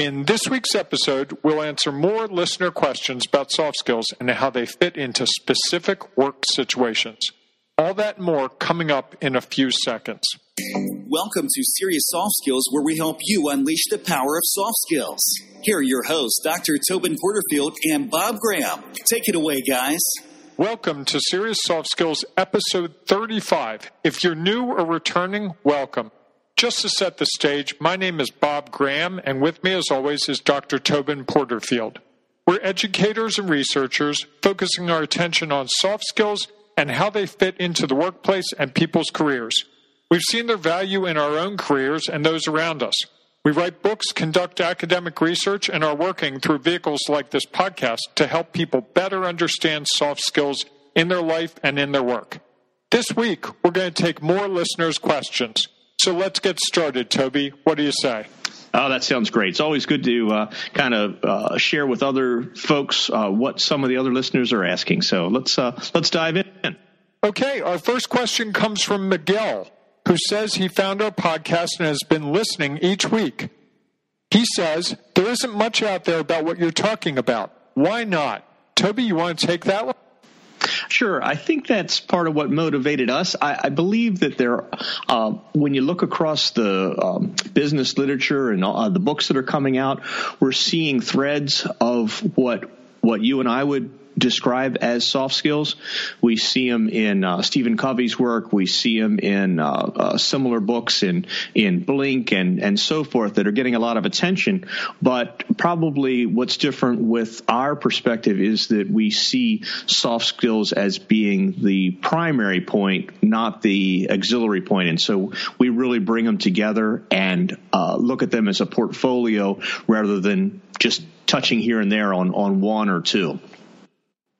In this week's episode, we'll answer more listener questions about soft skills and how they fit into specific work situations. All that and more coming up in a few seconds. Welcome to Serious Soft Skills, where we help you unleash the power of soft skills. Here are your hosts, Dr. Tobin Porterfield and Bob Graham. Take it away, guys. Welcome to Serious Soft Skills, episode 35. If you're new or returning, welcome. Just to set the stage, my name is Bob Graham, and with me, as always, is Dr. Tobin Porterfield. We're educators and researchers focusing our attention on soft skills and how they fit into the workplace and people's careers. We've seen their value in our own careers and those around us. We write books, conduct academic research, and are working through vehicles like this podcast to help people better understand soft skills in their life and in their work. This week, we're going to take more listeners' questions. So let's get started, Toby. What do you say? Oh, that sounds great. It's always good to share with other folks what some of the other listeners are asking. So let's dive in. Okay. Our first question comes from Miguel, who says he found our podcast and has been listening each week. He says, there isn't much out there about what you're talking about. Why not? Toby, you want to take that one? Sure. I think that's part of what motivated us. I believe that when you look across the business literature and the books that are coming out, we're seeing threads of what you and I would describe as soft skills. We see them in Stephen Covey's work. We see them in similar books in Blink and so forth that are getting a lot of attention. But probably what's different with our perspective is that we see soft skills as being the primary point, not the auxiliary point. And so we really bring them together and look at them as a portfolio rather than just touching here and there on one or two.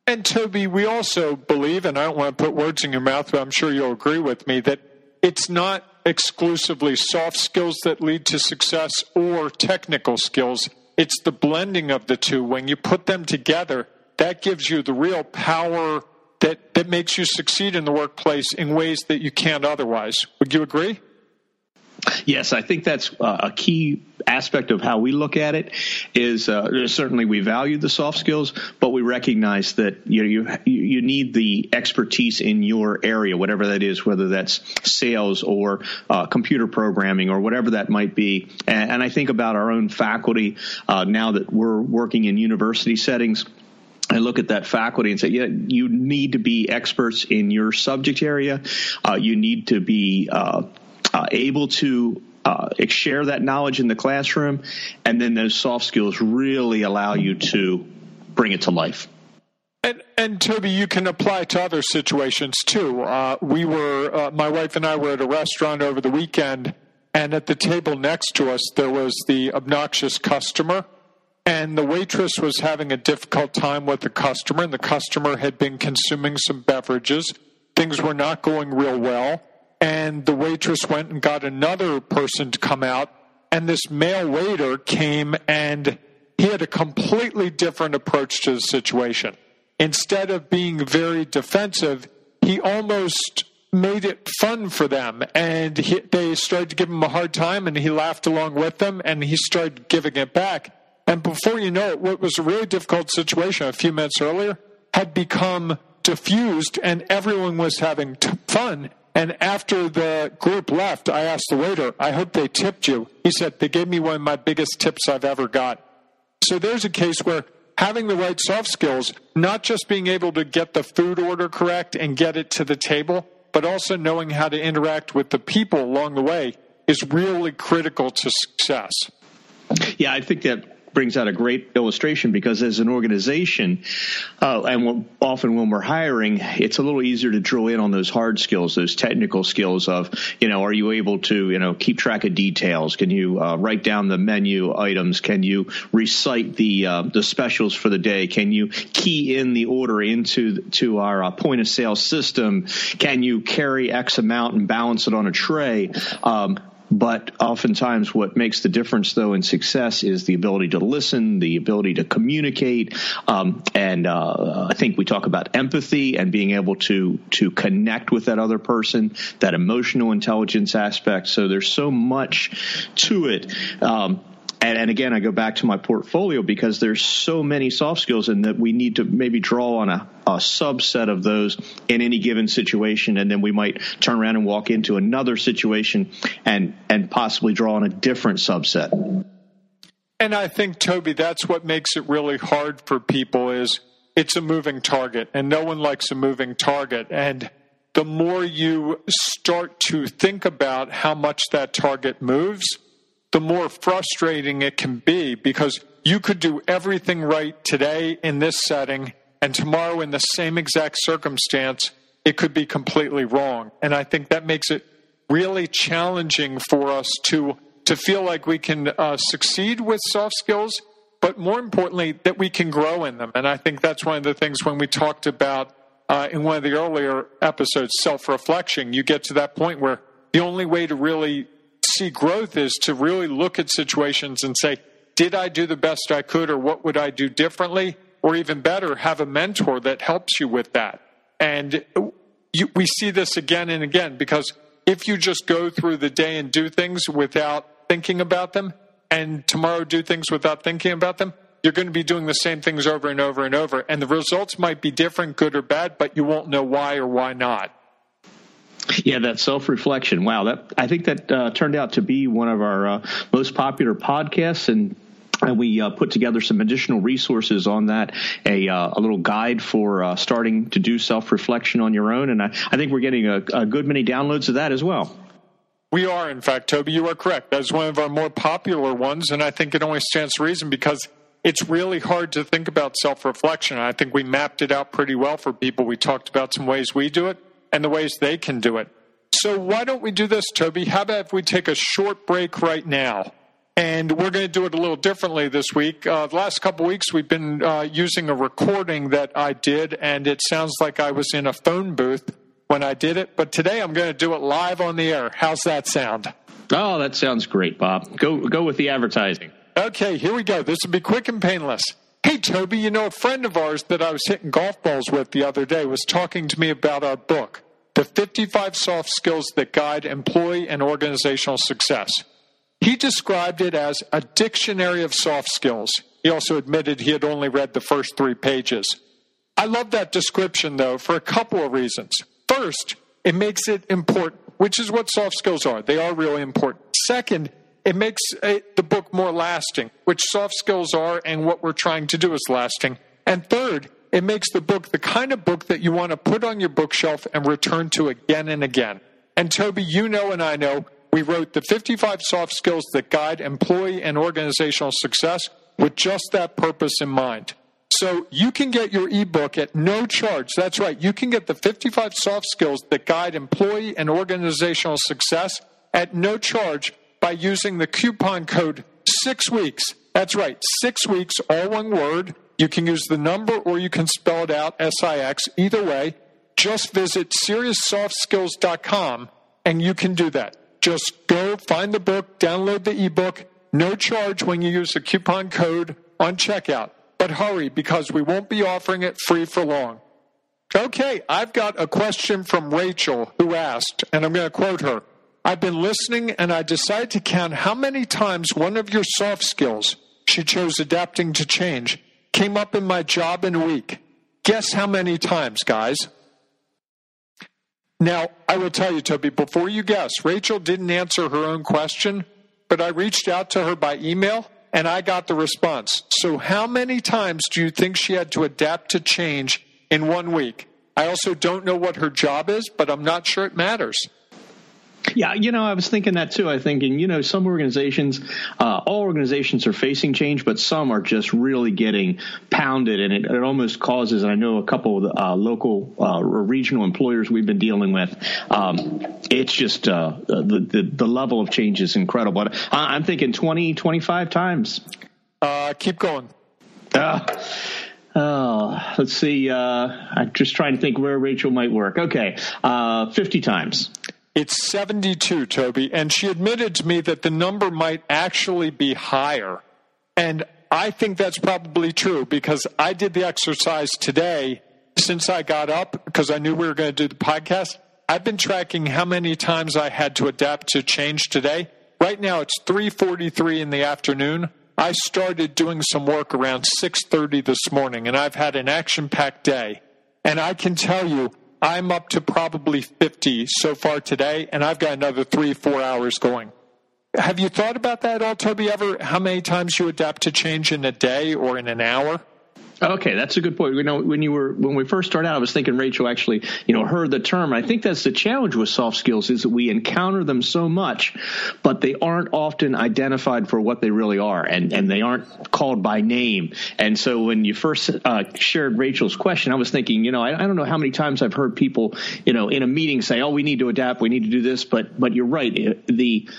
And Toby, we also believe, and I don't want to put words in your mouth, but I'm sure you'll agree with me, that it's not exclusively soft skills that lead to success or technical skills. It's the blending of the two. When you put them together, that gives you the real power that makes you succeed in the workplace in ways that you can't otherwise. Would you agree? Yes, I think that's a key aspect of how we look at it is certainly we value the soft skills, but we recognize that you need the expertise in your area, whatever that is, whether that's sales or computer programming or whatever that might be. And I think about our own faculty now that we're working in university settings. I look at that faculty and say, yeah, you need to be experts in your subject area. You need to be able to share that knowledge in the classroom, and then those soft skills really allow you to bring it to life. And Toby, you can apply to other situations too. My wife and I were at a restaurant over the weekend, and at the table next to us, there was the obnoxious customer, and the waitress was having a difficult time with the customer, and the customer had been consuming some beverages. Things were not going real well. And the waitress went and got another person to come out, and this male waiter came, and he had a completely different approach to the situation. Instead of being very defensive, he almost made it fun for them, and they started to give him a hard time, and he laughed along with them, and he started giving it back. And before you know it, what was a really difficult situation a few minutes earlier had become diffused, and everyone was having fun. And after the group left, I asked the waiter, I hope they tipped you. He said, they gave me one of my biggest tips I've ever got. So there's a case where having the right soft skills, not just being able to get the food order correct and get it to the table, but also knowing how to interact with the people along the way is really critical to success. Yeah, I think that brings out a great illustration because as an organization, and often when we're hiring, it's a little easier to drill in on those hard skills, those technical skills of, are you able to, keep track of details? Can you write down the menu items? Can you recite the specials for the day? Can you key in the order to our point of sale system? Can you carry X amount and balance it on a tray? But oftentimes what makes the difference, though, in success is the ability to listen, the ability to communicate. I think we talk about empathy and being able to connect with that other person, that emotional intelligence aspect. So there's so much to it And again, I go back to my portfolio because there's so many soft skills in that we need to maybe draw on a subset of those in any given situation. And then we might turn around and walk into another situation and possibly draw on a different subset. And I think, Toby, that's what makes it really hard for people is it's a moving target, and no one likes a moving target. And the more you start to think about how much that target moves, the more frustrating it can be, because you could do everything right today in this setting, and tomorrow in the same exact circumstance, it could be completely wrong. And I think that makes it really challenging for us to feel like we can succeed with soft skills, but more importantly, that we can grow in them. And I think that's one of the things when we talked about in one of the earlier episodes, self-reflection, you get to that point where the only way to really see growth is to really look at situations and say, did I do the best I could, or what would I do differently? Or even better, have a mentor that helps you with that. And we see this again and again, because if you just go through the day and do things without thinking about them, and tomorrow do things without thinking about them, you're going to be doing the same things over and over and over. And the results might be different, good or bad, but you won't know why or why not. Yeah, that self-reflection. Wow, I think that turned out to be one of our most popular podcasts, and we put together some additional resources on that, a little guide for starting to do self-reflection on your own, and I think we're getting a good many downloads of that as well. We are, in fact, Toby, you are correct. That's one of our more popular ones, and I think it only stands to reason because it's really hard to think about self-reflection. I think we mapped it out pretty well for people. We talked about some ways we do it and the ways they can do it. So why don't we do this, Toby? How about if we take a short break right now? And we're going to do it a little differently this week. The last couple weeks, we've been using a recording that I did, and it sounds like I was in a phone booth when I did it. But today, I'm going to do it live on the air. How's that sound? Oh, that sounds great, Bob. Go with the advertising. Okay, here we go. This will be quick and painless. Hey, Toby, you know, a friend of ours that I was hitting golf balls with the other day was talking to me about our book, The 55 Soft Skills That Guide Employee and Organizational Success. He described it as a dictionary of soft skills. He also admitted he had only read the first 3 pages. I love that description, though, for a couple of reasons. First, it makes it important, which is what soft skills are. They are really important. Second, it makes the book more lasting, which soft skills are, and what we're trying to do is lasting. And third, it makes the book the kind of book that you want to put on your bookshelf and return to again and again. And Toby, you know and I know, we wrote The 55 Soft Skills That Guide Employee and Organizational Success with just that purpose in mind. So you can get your ebook at no charge. That's right. You can get The 55 Soft Skills That Guide Employee and Organizational Success at no charge by using the coupon code 6 weeks. That's right, 6 weeks, all one word. You can use the number or you can spell it out, SIX. Either way, just visit serioussoftskills.com and you can do that. Just go find the book, download the ebook, no charge when you use the coupon code on checkout. But hurry, because we won't be offering it free for long. Okay, I've got a question from Rachel who asked, and I'm going to quote her, "I've been listening and I decided to count how many times one of your soft skills," she chose adapting to change, "came up in my job in a week. Guess how many times, guys?" Now, I will tell you, Toby, before you guess, Rachel didn't answer her own question, but I reached out to her by email and I got the response. So how many times do you think she had to adapt to change in 1 week? I also don't know what her job is, but I'm not sure it matters. Yeah, you know, I was thinking that too. Some organizations, all organizations are facing change, but some are just really getting pounded, and it almost causes, and I know a couple of the local or regional employers we've been dealing with, it's just the level of change is incredible. I'm thinking 20, 25 times. Keep going. Let's see. I'm just trying to think where Rachel might work. Okay, 50 times. It's 72, Toby, and she admitted to me that the number might actually be higher. And I think that's probably true, because I did the exercise today since I got up, because I knew we were going to do the podcast. I've been tracking how many times I had to adapt to change today, Right now, it's 3:43 in the afternoon. I started doing some work around 6:30 this morning, and I've had an action-packed day. And I can tell you, I'm up to probably 50 so far today, and I've got another 3-4 hours going. Have you thought about that at all, Toby, ever? How many times you adapt to change in a day or in an hour? Okay, that's a good point. You know, when we first started out, I was thinking Rachel actually, you know, heard the term. I think that's the challenge with soft skills is that we encounter them so much, but they aren't often identified for what they really are, and they aren't called by name. And so when you first shared Rachel's question, I was thinking, you know, I don't know how many times I've heard people, you know, in a meeting say, "Oh, we need to adapt, we need to do this," but you're right. The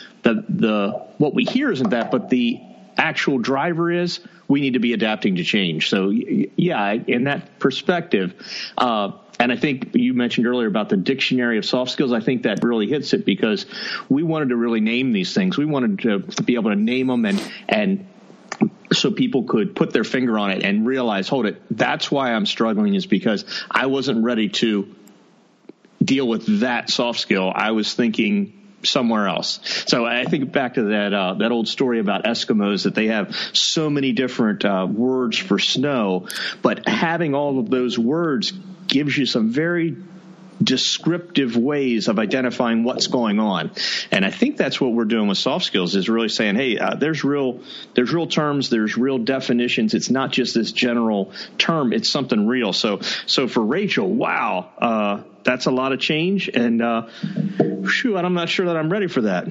what we hear isn't that, but the actual driver is we need to be adapting to change. So yeah, in that perspective, and I think you mentioned earlier about the dictionary of soft skills. I think that really hits it because we wanted to really name these things. We wanted to be able to name them and so people could put their finger on it and realize, hold it, that's why I'm struggling is because I wasn't ready to deal with that soft skill. I was thinking somewhere else. So I think back to that old story about Eskimos that they have so many different words for snow, but having all of those words gives you some very descriptive ways of identifying what's going on. And I think that's what we're doing with soft skills is really saying, hey, there's real terms, there's real definitions. It's not just this general term. It's something real. So for Rachel, wow, that's a lot of change. And I'm not sure that I'm ready for that.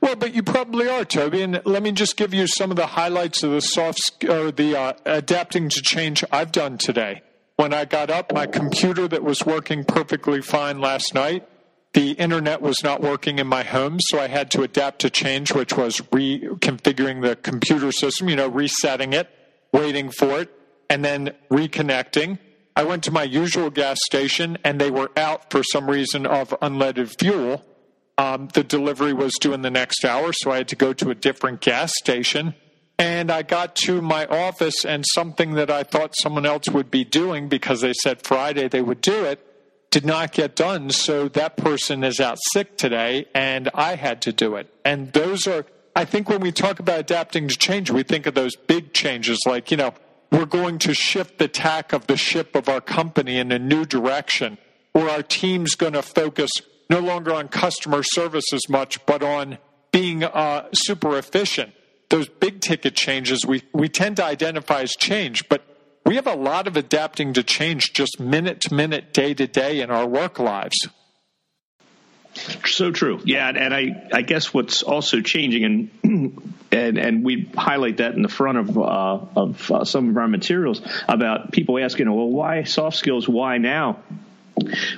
Well, but you probably are, Toby. And let me just give you some of the highlights of the adapting to change I've done today. When I got up, my computer that was working perfectly fine last night, the internet was not working in my home, so I had to adapt to change, which was reconfiguring the computer system, you know, resetting it, waiting for it, and then reconnecting. I went to my usual gas station, and they were out for some reason of unleaded fuel. The delivery was due in the next hour, so I had to go to a different gas station. And I got to my office, and something that I thought someone else would be doing because they said Friday they would do it did not get done. So that person is out sick today, and I had to do it. And those are, I think when we talk about adapting to change, we think of those big changes like, you know, we're going to shift the tack of the ship of our company in a new direction, or our team's going to focus no longer on customer service as much, but on being super efficient. Those big-ticket changes we tend to identify as change, but we have a lot of adapting to change just minute to minute, day to day in our work lives. So true. Yeah, and I guess what's also changing, and we highlight that in the front of some of our materials about people asking, well, why soft skills, why now?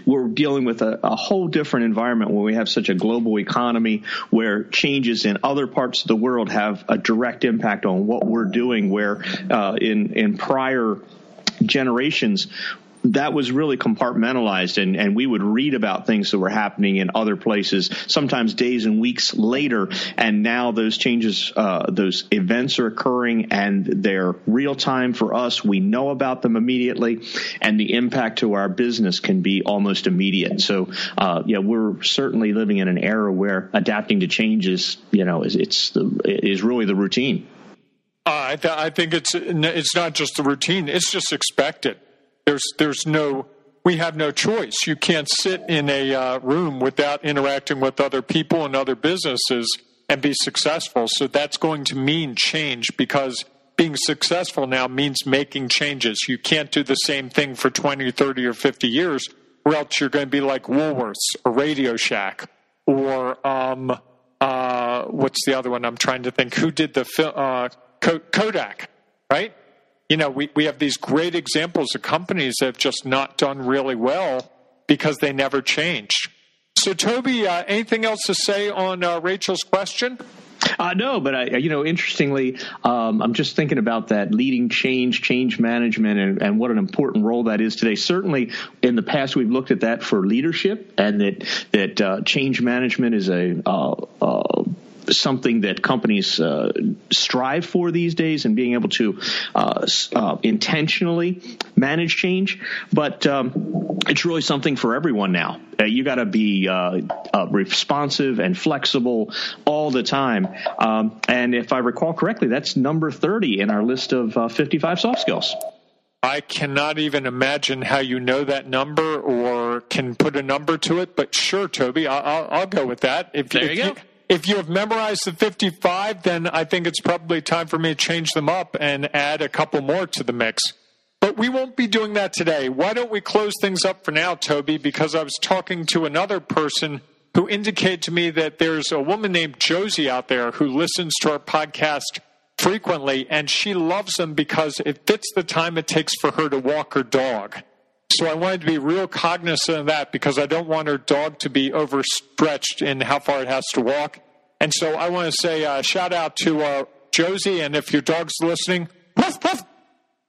We're dealing with a whole different environment where we have such a global economy where changes in other parts of the world have a direct impact on what we're doing, where in prior generations that was really compartmentalized, and we would read about things that were happening in other places, sometimes days and weeks later, and now those changes, those events are occurring, and they're real time for us. We know about them immediately, and the impact to our business can be almost immediate. So, yeah, we're certainly living in an era where adapting to change is, you know, is really the routine. I think it's not just the routine. It's just expected. We have no choice. You can't sit in a room without interacting with other people and other businesses and be successful. So that's going to mean change because being successful now means making changes. You can't do the same thing for 20, 30, or 50 years, or else you're going to be like Woolworths or Radio Shack or what's the other one I'm trying to think? Who did the Kodak, right? You know, we have these great examples of companies that have just not done really well because they never changed. So, Toby, anything else to say on Rachel's question? No, but interestingly, I'm just thinking about that leading change management, and what an important role that is today. Certainly, in the past, we've looked at that for leadership, and that change management is a something that companies strive for these days, and being able to intentionally manage change. But it's really something for everyone now. You got to be responsive and flexible all the time. And if I recall correctly, that's number 30 in our list of 55 soft skills. I cannot even imagine how you know that number or can put a number to it. But sure, Toby, I'll go with that. If you have memorized the 55, then I think it's probably time for me to change them up and add a couple more to the mix. But we won't be doing that today. Why don't we close things up for now, Toby? Because I was talking to another person who indicated to me that there's a woman named Josie out there who listens to our podcast frequently, and she loves them because it fits the time it takes for her to walk her dog. So I wanted to be real cognizant of that because I don't want her dog to be overstretched in how far it has to walk. And so I want to say shout out to Josie, and if your dog's listening, woof, woof.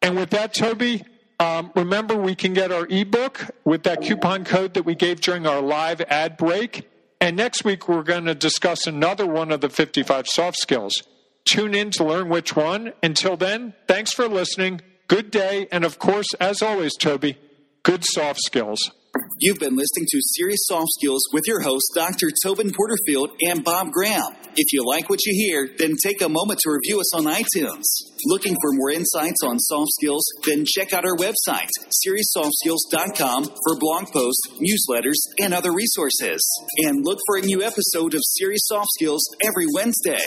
And with that, Toby, remember we can get our ebook with that coupon code that we gave during our live ad break. And next week, we're going to discuss another one of the 55 soft skills. Tune in to learn which one. Until then, thanks for listening. Good day. And of course, as always, Toby, good soft skills. You've been listening to Serious Soft Skills with your hosts, Dr. Tobin Porterfield and Bob Graham. If you like what you hear, then take a moment to review us on iTunes. Looking for more insights on soft skills? Then check out our website, serioussoftskills.com, for blog posts, newsletters, and other resources. And look for a new episode of Serious Soft Skills every Wednesday.